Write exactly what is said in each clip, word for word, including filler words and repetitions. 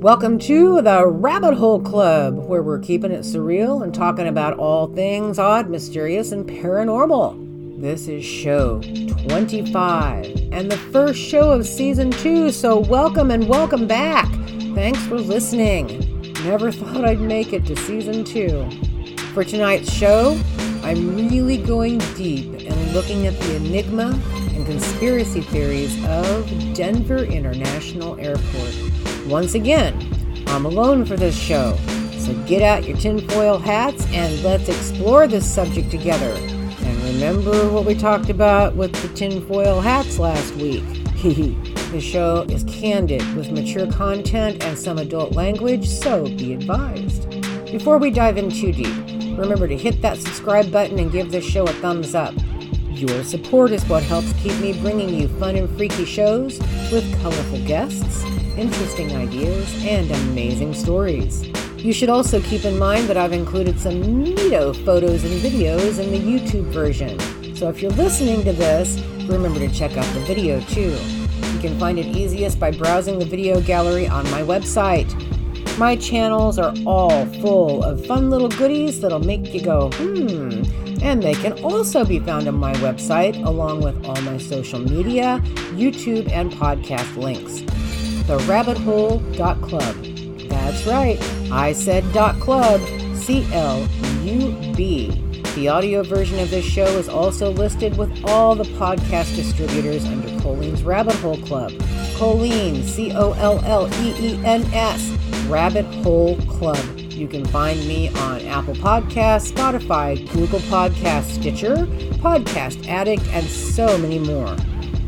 Welcome to the Rabbit Hole Club, where we're keeping it surreal and talking about all things odd, mysterious, and paranormal. This is show twenty-five and the first show of season two, so welcome and welcome back. Thanks for listening. Never thought I'd make it to season two. For tonight's show, I'm really going deep and looking at the enigma and conspiracy theories of Denver International Airport. Once again, I'm alone for this show, so get out your tinfoil hats and let's explore this subject together. And remember what we talked about with the tinfoil hats last week. The show is candid with mature content and some adult language, so be advised. Before we dive in too deep, remember to hit that subscribe button and give this show a thumbs up. Your support is what helps keep me bringing you fun and freaky shows with colorful guests, interesting ideas, and amazing stories. You should also keep in mind that I've included some neato photos and videos in the YouTube version. So if you're listening to this, remember to check out the video too. You can find it easiest by browsing the video gallery on my website. My channels are all full of fun little goodies that'll make you go, hmm. And they can also be found on my website, along with all my social media, YouTube, and podcast links. the rabbit hole dot club. That's right, I said .club, C L U B. The audio version of this show is also listed with all the podcast distributors under Colleen's Rabbit Hole Club. Colleen, C O L L E E N S. Rabbit Hole Club. You can find me on Apple Podcasts, Spotify, Google Podcasts, Stitcher, Podcast Addict, and so many more.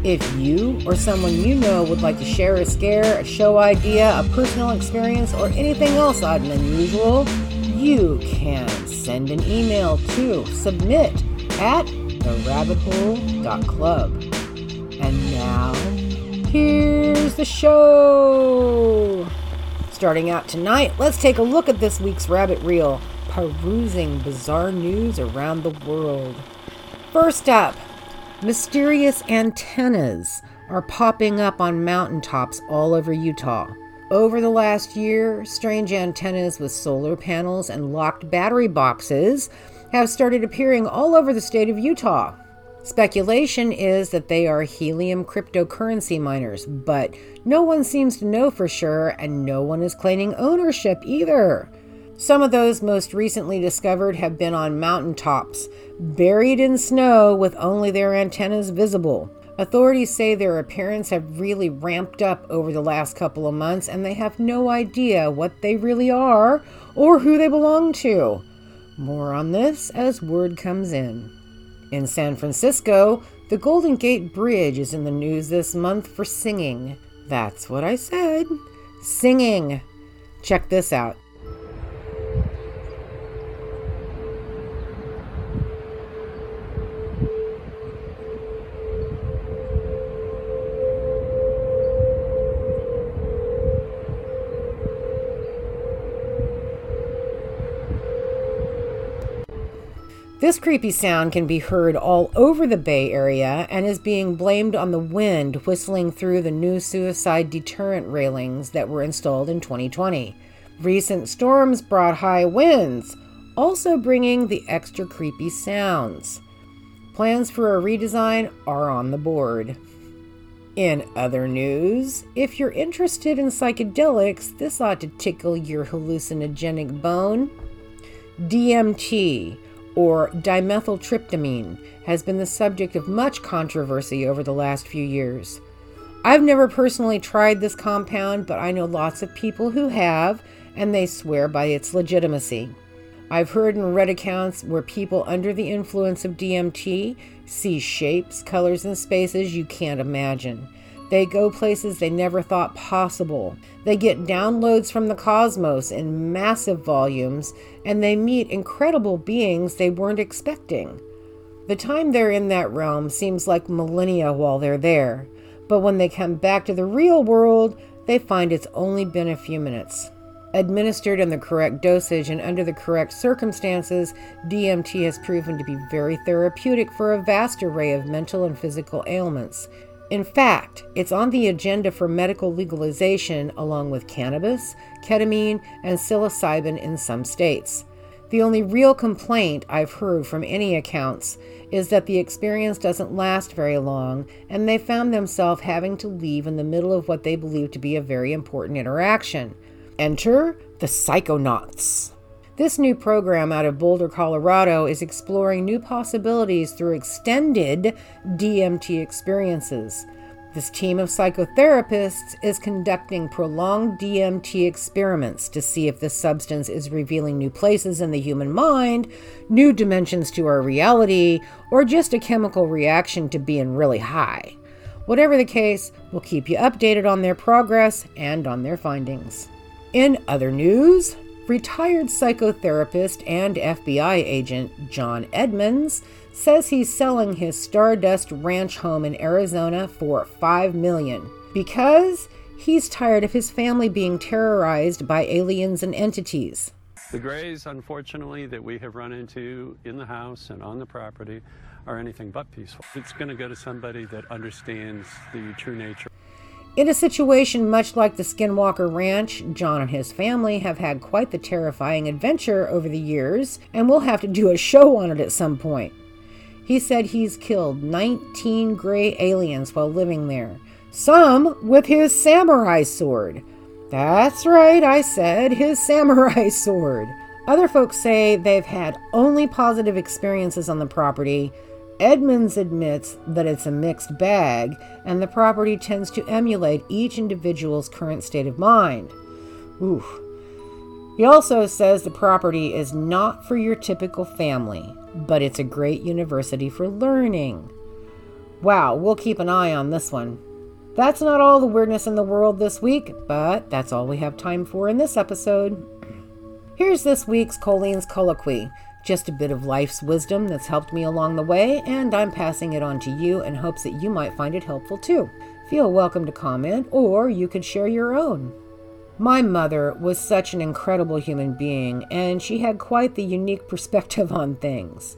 If you or someone you know would like to share a scare, a show idea, a personal experience, or anything else odd and unusual, you can send an email to submit at the rabbit hole dot club. And now, here's the show! Starting out tonight, let's take a look at this week's rabbit reel, perusing bizarre news around the world. First up, mysterious antennas are popping up on mountaintops all over Utah. Over the last year, strange antennas with solar panels and locked battery boxes have started appearing all over the state of Utah. Speculation is that they are helium cryptocurrency miners, but no one seems to know for sure, and no one is claiming ownership either. Some of those most recently discovered have been on mountaintops, buried in snow with only their antennas visible. Authorities say their appearance have really ramped up over the last couple of months, and they have no idea what they really are or who they belong to. More on this as word comes in. In San Francisco, the Golden Gate Bridge is in the news this month for singing. That's what I said. Singing. Check this out. This creepy sound can be heard all over the Bay Area and is being blamed on the wind whistling through the new suicide deterrent railings that were installed in twenty twenty. Recent storms brought high winds, also bringing the extra creepy sounds. Plans for a redesign are on the board. In other news, if you're interested in psychedelics, this ought to tickle your hallucinogenic bone. D M T, or dimethyltryptamine, has been the subject of much controversy over the last few years. I've never personally tried this compound, but I know lots of people who have, and they swear by its legitimacy. I've heard and read accounts where people under the influence of D M T see shapes, colors, and spaces you can't imagine. They go places they never thought possible. They get downloads from the cosmos in massive volumes, and they meet incredible beings they weren't expecting. The time they're in that realm seems like millennia while they're there, but when they come back to the real world, they find it's only been a few minutes. Administered in the correct dosage and under the correct circumstances, D M T has proven to be very therapeutic for a vast array of mental and physical ailments. In fact, it's on the agenda for medical legalization along with cannabis, ketamine, and psilocybin in some states. The only real complaint I've heard from any accounts is that the experience doesn't last very long, and they found themselves having to leave in the middle of what they believe to be a very important interaction. Enter the Psychonauts. This new program out of Boulder, Colorado is exploring new possibilities through extended D M T experiences. This team of psychotherapists is conducting prolonged D M T experiments to see if this substance is revealing new places in the human mind, new dimensions to our reality, or just a chemical reaction to being really high. Whatever the case, we'll keep you updated on their progress and on their findings. In other news, retired psychotherapist and F B I agent John Edmonds says he's selling his Stardust Ranch home in Arizona for five million dollars because he's tired of his family being terrorized by aliens and entities. The grays, unfortunately, that we have run into in the house and on the property are anything but peaceful. It's going to go to somebody that understands the true nature. In a situation much like the Skinwalker Ranch, John and his family have had quite the terrifying adventure over the years, and we'll have to do a show on it at some point. He said he's killed nineteen gray aliens while living there, some with his samurai sword. That's right, I said his samurai sword. Other folks say they've had only positive experiences on the property. Edmonds admits that it's a mixed bag, and the property tends to emulate each individual's current state of mind. Oof. He also says the property is not for your typical family, but it's a great university for learning. Wow, we'll keep an eye on this one. That's not all the weirdness in the world this week, but that's all we have time for in this episode. Here's this week's Colleen's Colloquy, just a bit of life's wisdom that's helped me along the way, and I'm passing it on to you in hopes that you might find it helpful too. Feel welcome to comment, or you could share your own. My mother was such an incredible human being, and she had quite the unique perspective on things.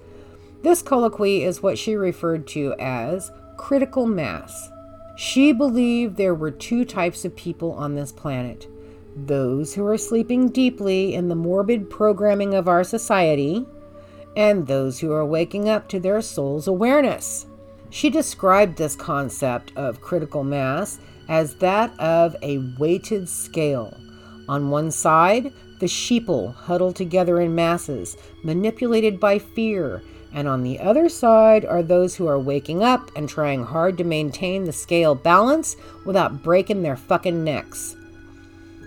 This colloquy is what she referred to as critical mass. She believed there were two types of people on this planet: those who are sleeping deeply in the morbid programming of our society, and those who are waking up to their soul's awareness. She described this concept of critical mass as that of a weighted scale. On one side, the sheeple huddle together in masses, manipulated by fear, and on the other side are those who are waking up and trying hard to maintain the scale balance without breaking their fucking necks.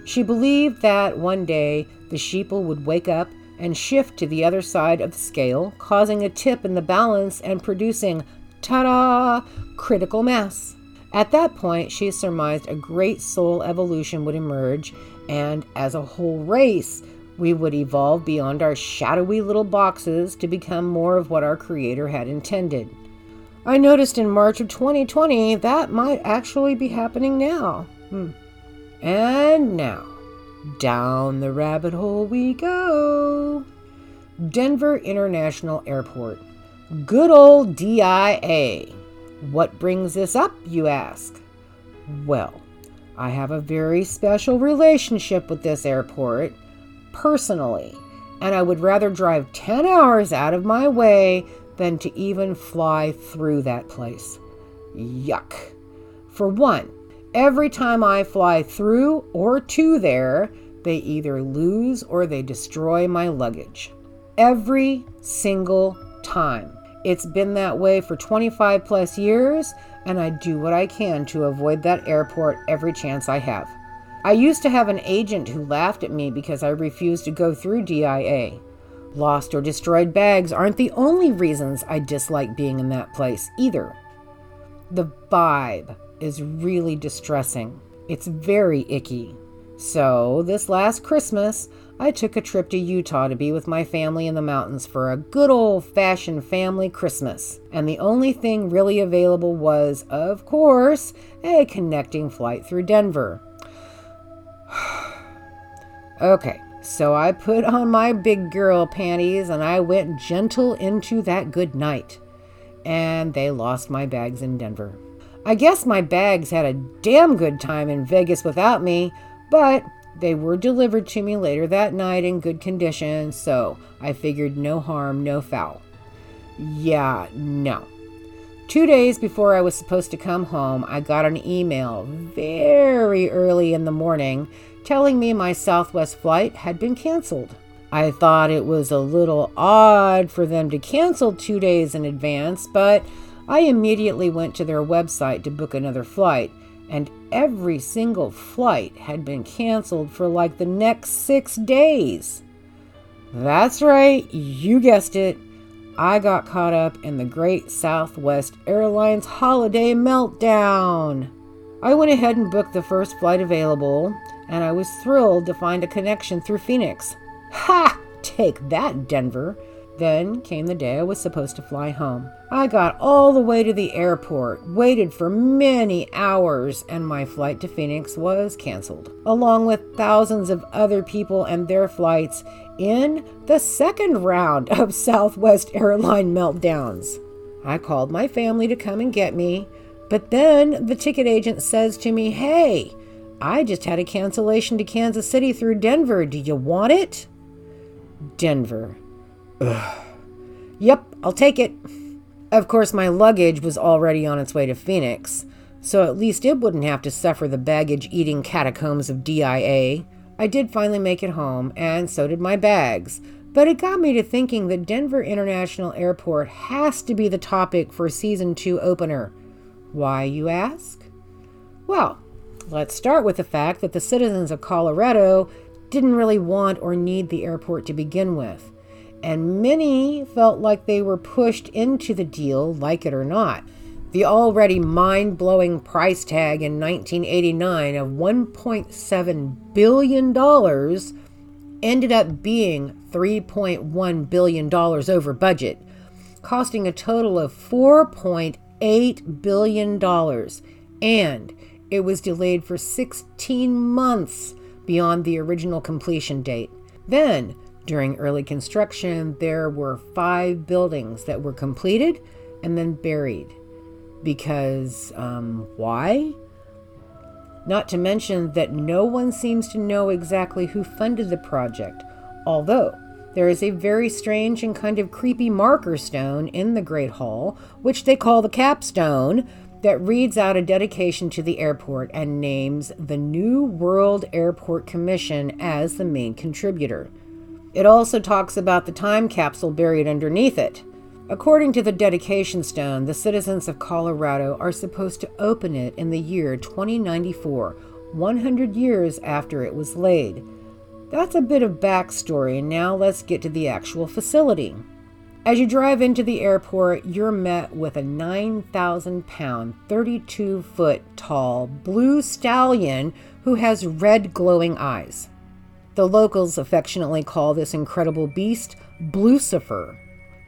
She believed that one day the sheeple would wake up and shift to the other side of the scale, causing a tip in the balance and producing, ta-da, critical mass. At that point, she surmised a great soul evolution would emerge, and as a whole race, we would evolve beyond our shadowy little boxes to become more of what our Creator had intended. I noticed in March of twenty twenty that might actually be happening now. Hmm. And now, down the rabbit hole we go. Denver International Airport. Good old D I A. What brings this up, you ask? Well, I have a very special relationship with this airport, personally, and I would rather drive ten hours out of my way than to even fly through that place. Yuck. For one, every time I fly through or to there, they either lose or they destroy my luggage. Every single time. It's been that way for twenty-five plus years, and I do what I can to avoid that airport every chance I have. I used to have an agent who laughed at me because I refused to go through D I A. Lost or destroyed bags aren't the only reasons I dislike being in that place either. The vibe is really distressing. It's very icky. So this last Christmas, I took a trip to Utah to be with my family in the mountains for a good old-fashioned family Christmas. And the only thing really available was, of course, a connecting flight through Denver. Okay, so I put on my big girl panties and I went gentle into that good night. And they lost my bags in Denver. I guess my bags had a damn good time in Vegas without me, but they were delivered to me later that night in good condition, so I figured no harm, no foul. Yeah, no. Two days before I was supposed to come home, I got an email very early in the morning telling me my Southwest flight had been canceled. I thought it was a little odd for them to cancel two days in advance, but I immediately went to their website to book another flight, and every single flight had been canceled for like the next six days. That's right, you guessed it. I got caught up in the Great Southwest Airlines holiday meltdown. I went ahead and booked the first flight available, and I was thrilled to find a connection through Phoenix. Ha! Take that, Denver. Then came the day I was supposed to fly home. I got all the way to the airport, waited for many hours, and my flight to Phoenix was canceled, along with thousands of other people and their flights in the second round of Southwest airline meltdowns. I called my family to come and get me, but then the ticket agent says to me, "Hey, I just had a cancellation to Kansas City through Denver. Do you want it?" Denver. Ugh. Yep, I'll take it. Of course, my luggage was already on its way to Phoenix, so at least it wouldn't have to suffer the baggage-eating catacombs of D I A. I did finally make it home, and so did my bags, but it got me to thinking that Denver International Airport has to be the topic for season two opener. Why, you ask? Well, let's start with the fact that the citizens of Colorado didn't really want or need the airport to begin with. And many felt like they were pushed into the deal, like it or not. The already mind-blowing price tag in nineteen eighty-nine of one point seven billion dollars ended up being three point one billion dollars over budget, costing a total of four point eight billion dollars, and it was delayed for sixteen months beyond the original completion date. Then, during early construction, there were five buildings that were completed and then buried. Because, um, why? Not to mention that no one seems to know exactly who funded the project, although there is a very strange and kind of creepy marker stone in the Great Hall, which they call the capstone, that reads out a dedication to the airport and names the New World Airport Commission as the main contributor. It also talks about the time capsule buried underneath it. According to the dedication stone, the citizens of Colorado are supposed to open it in the year twenty ninety-four, one hundred years after it was laid. That's a bit of backstory, and now let's get to the actual facility. As you drive into the airport, you're met with a nine thousand pound, thirty-two foot tall blue stallion who has red glowing eyes. The locals affectionately call this incredible beast Blucifer.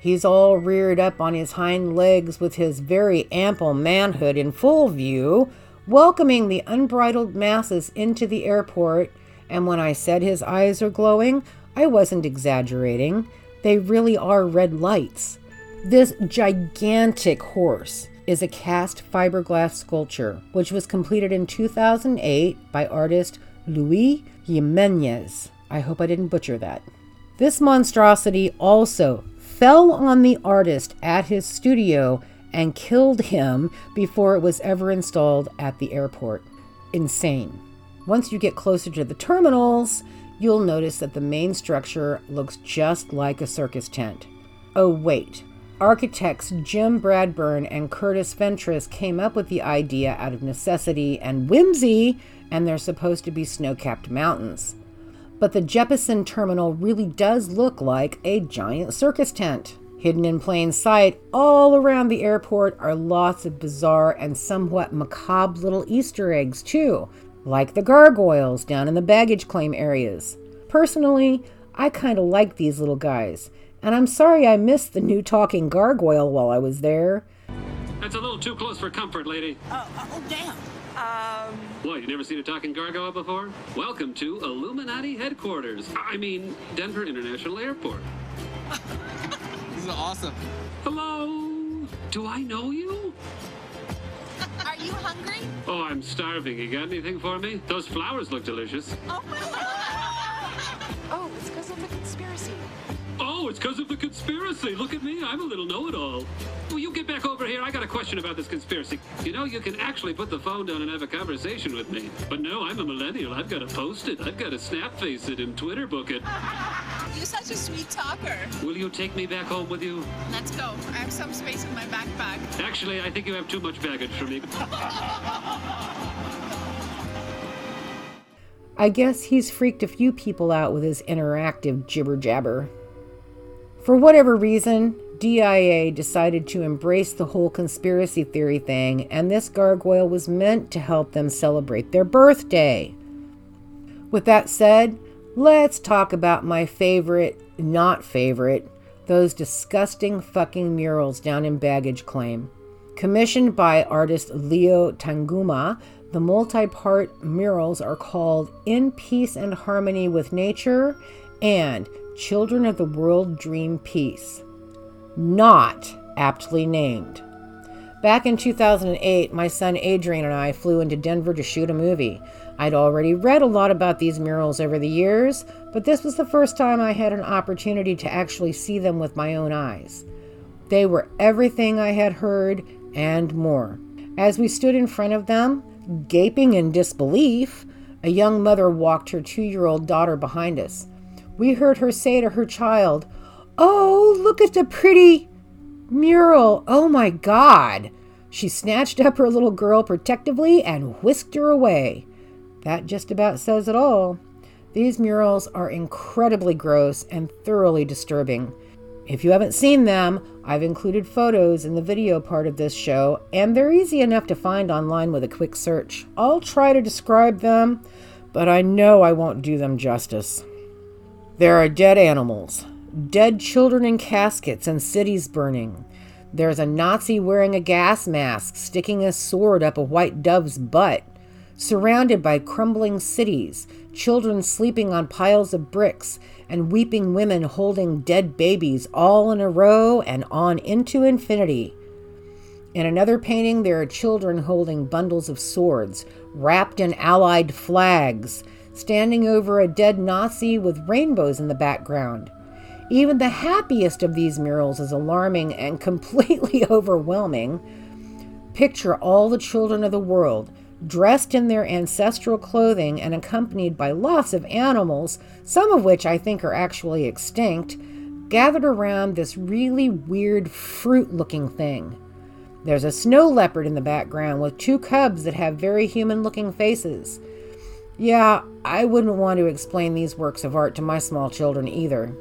He's all reared up on his hind legs with his very ample manhood in full view, welcoming the unbridled masses into the airport. And when I said his eyes are glowing, I wasn't exaggerating. They really are red lights. This gigantic horse is a cast fiberglass sculpture, which was completed in two thousand eight by artist Luis Jimenez. I hope I didn't butcher that. This monstrosity also fell on the artist at his studio and killed him before it was ever installed at the airport. Insane. Once you get closer to the terminals, you'll notice that the main structure looks just like a circus tent. Oh wait, architects Jim Bradburn and Curtis Fentress came up with the idea out of necessity and whimsy, and they're supposed to be snow-capped mountains. But the Jeppesen terminal really does look like a giant circus tent. Hidden in plain sight all around the airport are lots of bizarre and somewhat macabre little Easter eggs too, like the gargoyles down in the baggage claim areas. Personally, I kind of like these little guys, and I'm sorry I missed the new talking gargoyle while I was there. That's a little too close for comfort, lady. Oh, oh damn. Um... Boy, you never seen a talking gargoyle before? Welcome to Illuminati headquarters. I mean, Denver International Airport. This is awesome. Hello. Do I know you? Are you you hungry? Oh, I'm starving. You got anything for me? Those flowers look delicious. Oh, my God. Oh, it's because of the conspiracy. Oh, it's because of the conspiracy. Look at me. I'm a little know-it-all. Will you get back over here? I got a question about this conspiracy. You know, you can actually put the phone down and have a conversation with me. But no, I'm a millennial. I've got to post it. I've got to snap face it and Twitter book it. You're such a sweet talker. Will you take me back home with you? Let's go. I have some space in my backpack. Actually, I think you have too much baggage for me. I guess he's freaked a few people out with his interactive jibber-jabber. For whatever reason, D I A decided to embrace the whole conspiracy theory thing, and this gargoyle was meant to help them celebrate their birthday. With that said, let's talk about my favorite, not favorite, those disgusting fucking murals down in baggage claim. Commissioned by artist Leo Tanguma, the multi-part murals are called In Peace and Harmony with Nature and Children of the World Dream Peace. Not aptly named. Back in two thousand eight, my son Adrian and I flew into Denver to shoot a movie. I'd already read a lot about these murals over the years, but this was the first time I had an opportunity to actually see them with my own eyes. They were everything I had heard and more. As we stood in front of them, gaping in disbelief, a young mother walked her two-year-old daughter behind us. We heard her say to her child, "Oh, look at the pretty mural. Oh my God." She snatched up her little girl protectively and whisked her away. That just about says it all. These murals are incredibly gross and thoroughly disturbing. If you haven't seen them, I've included photos in the video part of this show, and they're easy enough to find online with a quick search. I'll try to describe them, but I know I won't do them justice. There are dead animals, dead children in caskets, and cities burning. There's a Nazi wearing a gas mask, sticking a sword up a white dove's butt. Surrounded by crumbling cities, children sleeping on piles of bricks, and weeping women holding dead babies all in a row and on into infinity. In another painting, there are children holding bundles of swords, wrapped in Allied flags, standing over a dead Nazi with rainbows in the background. Even the happiest of these murals is alarming and completely overwhelming. Picture all the children of the world, dressed in their ancestral clothing and accompanied by lots of animals, some of which I think are actually extinct, gathered around this really weird fruit-looking thing. There's a snow leopard in the background with two cubs that have very human-looking faces. Yeah, I wouldn't want to explain these works of art to my small children either.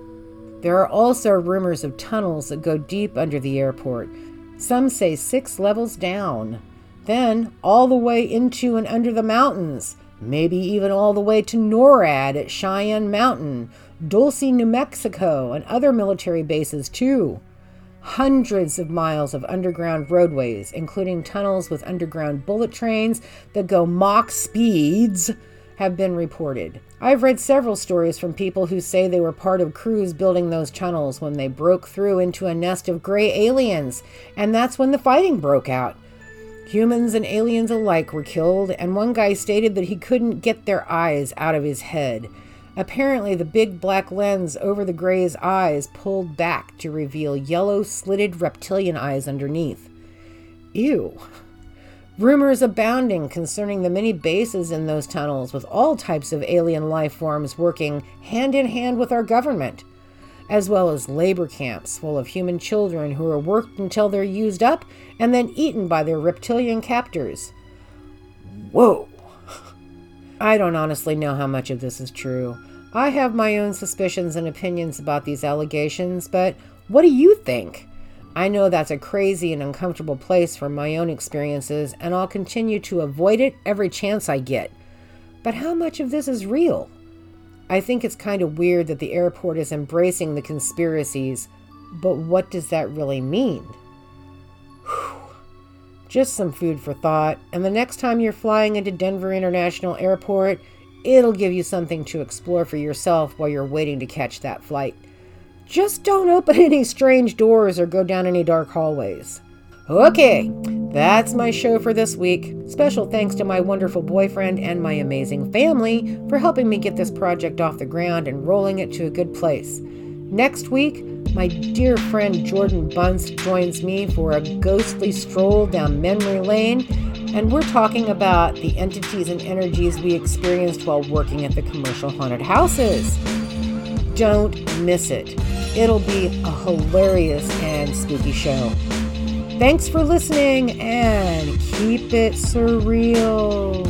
There are also rumors of tunnels that go deep under the airport. Some say six levels down. Then all the way into and under the mountains, maybe even all the way to NORAD at Cheyenne Mountain, Dulce, New Mexico, and other military bases too. Hundreds of miles of underground roadways, including tunnels with underground bullet trains that go Mach speeds, have been reported. I've read several stories from people who say they were part of crews building those tunnels when they broke through into a nest of gray aliens, and that's when the fighting broke out. Humans and aliens alike were killed, and one guy stated that he couldn't get their eyes out of his head. Apparently, the big black lens over the gray's eyes pulled back to reveal yellow, slitted reptilian eyes underneath. Ew. Rumors abounding concerning the many bases in those tunnels, with all types of alien life forms working hand in hand with our government, as well as labor camps full of human children who are worked until they're used up and then eaten by their reptilian captors. Whoa! I don't honestly know how much of this is true. I have my own suspicions and opinions about these allegations, but what do you think? I know that's a crazy and uncomfortable place from my own experiences, and I'll continue to avoid it every chance I get. But how much of this is real? I think it's kind of weird that the airport is embracing the conspiracies, but what does that really mean? Whew. Just some food for thought, and the next time you're flying into Denver International Airport, it'll give you something to explore for yourself while you're waiting to catch that flight. Just don't open any strange doors or go down any dark hallways. Okay, that's my show for this week. Special thanks to my wonderful boyfriend and my amazing family for helping me get this project off the ground and rolling it to a good place. Next week, my dear friend Jordan Bunce joins me for a ghostly stroll down memory lane, and we're talking about the entities and energies we experienced while working at the commercial haunted houses. Don't miss it. It'll be a hilarious and spooky show. Thanks for listening, and keep it surreal.